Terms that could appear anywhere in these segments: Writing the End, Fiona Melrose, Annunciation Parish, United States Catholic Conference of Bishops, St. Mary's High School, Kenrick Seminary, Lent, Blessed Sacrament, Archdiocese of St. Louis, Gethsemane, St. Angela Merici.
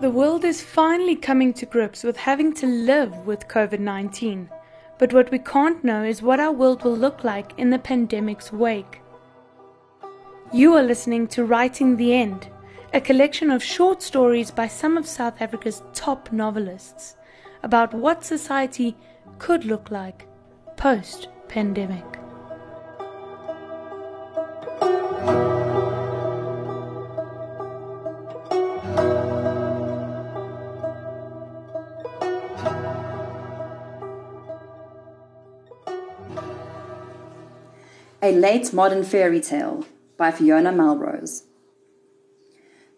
The world is finally coming to grips with having to live with COVID-19, but what we can't know is what our world will look like in the pandemic's wake. You are listening to Writing the End, a collection of short stories by some of South Africa's top novelists about what society could look like post-pandemic. A Late Modern Fairy Tale by Fiona Melrose.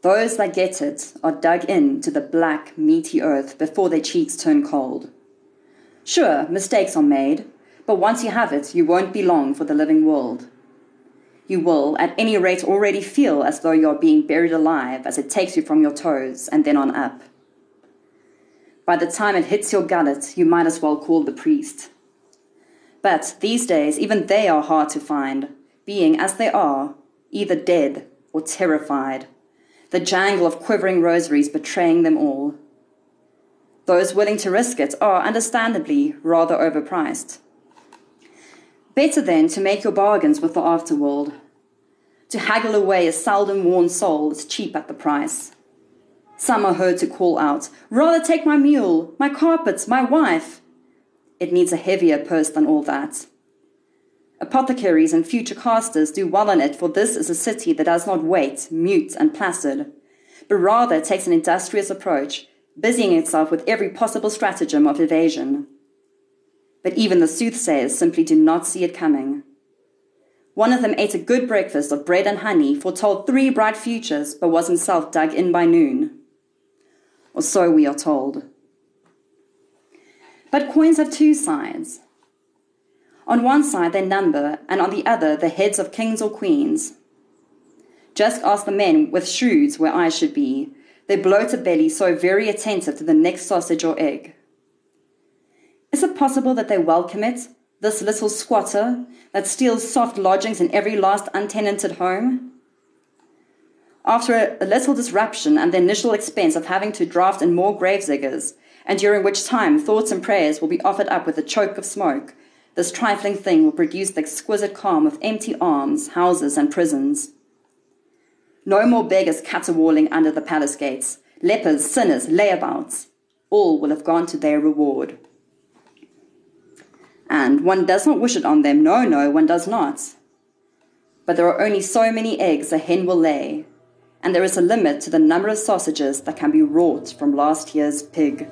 Those that get it are dug into the black, meaty earth before their cheeks turn cold. Sure, mistakes are made, but once you have it, you won't be long for the living world. You will, at any rate, already feel as though you're being buried alive as it takes you from your toes and then on up. By the time it hits your gullet, you might as well call the priest. But these days, even they are hard to find, being, as they are, either dead or terrified, the jangle of quivering rosaries betraying them all. Those willing to risk it are, understandably, rather overpriced. Better, then, to make your bargains with the afterworld. To haggle away a seldom-worn soul is cheap at the price. Some are heard to call out, "Rather take my mule, my carpets, my wife." It needs a heavier purse than all that. Apothecaries and future casters do well in it, for this is a city that does not wait, mute and placid, but rather takes an industrious approach, busying itself with every possible stratagem of evasion. But even the soothsayers simply do not see it coming. One of them ate a good breakfast of bread and honey, foretold three bright futures, but was himself dug in by noon. Or so we are told. But coins have two sides. On one side their number, and on the other the heads of kings or queens. Just ask the men with shoes where I should be, their bloated belly so very attentive to the next sausage or egg. Is it possible that they welcome it, this little squatter that steals soft lodgings in every last untenanted home? After a little disruption and the initial expense of having to draft in more grave diggers, and during which time thoughts and prayers will be offered up with a choke of smoke, this trifling thing will produce the exquisite calm of empty arms, houses, and prisons. No more beggars caterwauling under the palace gates, lepers, sinners, layabouts. All will have gone to their reward. And one does not wish it on them, no, one does not. But there are only so many eggs a hen will lay, and there is a limit to the number of sausages that can be wrought from last year's pig.